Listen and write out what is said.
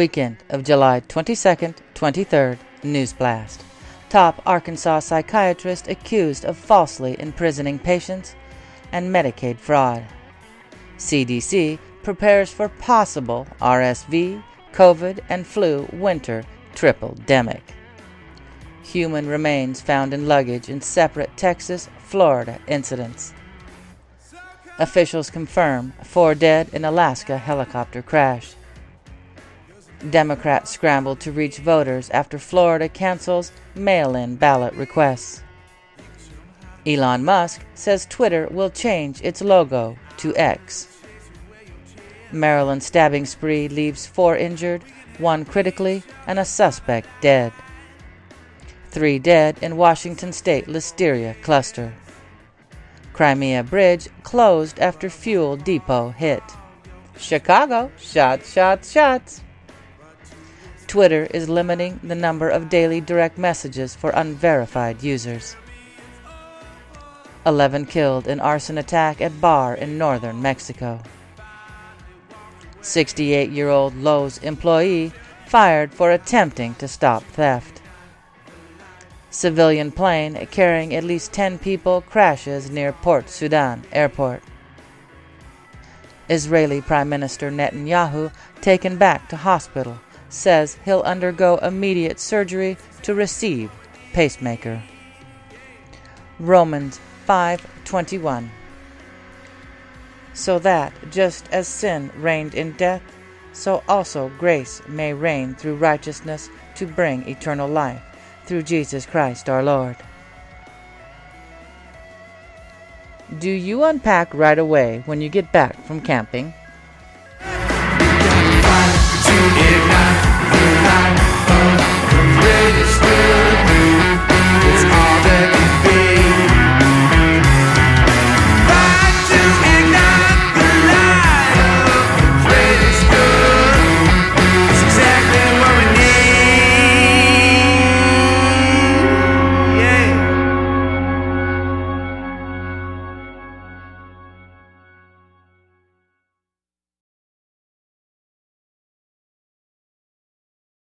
Weekend of July 22nd, 23rd, Newsblast. Top Arkansas psychiatrist accused of falsely imprisoning patients and Medicaid fraud. CDC prepares for possible RSV, COVID, and flu winter triple-demic. Human remains found in luggage in separate Texas, Florida incidents. Officials confirm 4 dead in Alaska helicopter crash. Democrats scramble to reach voters after Florida cancels mail-in ballot requests. Elon Musk says Twitter will change its logo to X. Maryland stabbing spree leaves 4 injured, 1 critically, and a suspect dead. 3 dead in Washington State Listeria cluster. Crimea Bridge closed after fuel depot hit. Chicago, shots, shots, shots. Twitter is limiting the number of daily direct messages for unverified users. 11 killed in arson attack at bar in northern Mexico. 68-year-old Lowe's employee fired for attempting to stop theft. Civilian plane carrying at least 10 people crashes near Port Sudan Airport. Israeli Prime Minister Netanyahu taken back to hospital. Says he'll undergo immediate surgery to receive pacemaker. Romans 5:21. So that just as sin reigned in death, so also grace may reign through righteousness to bring eternal life, through Jesus Christ our Lord. Do you unpack right away when you get back from camping?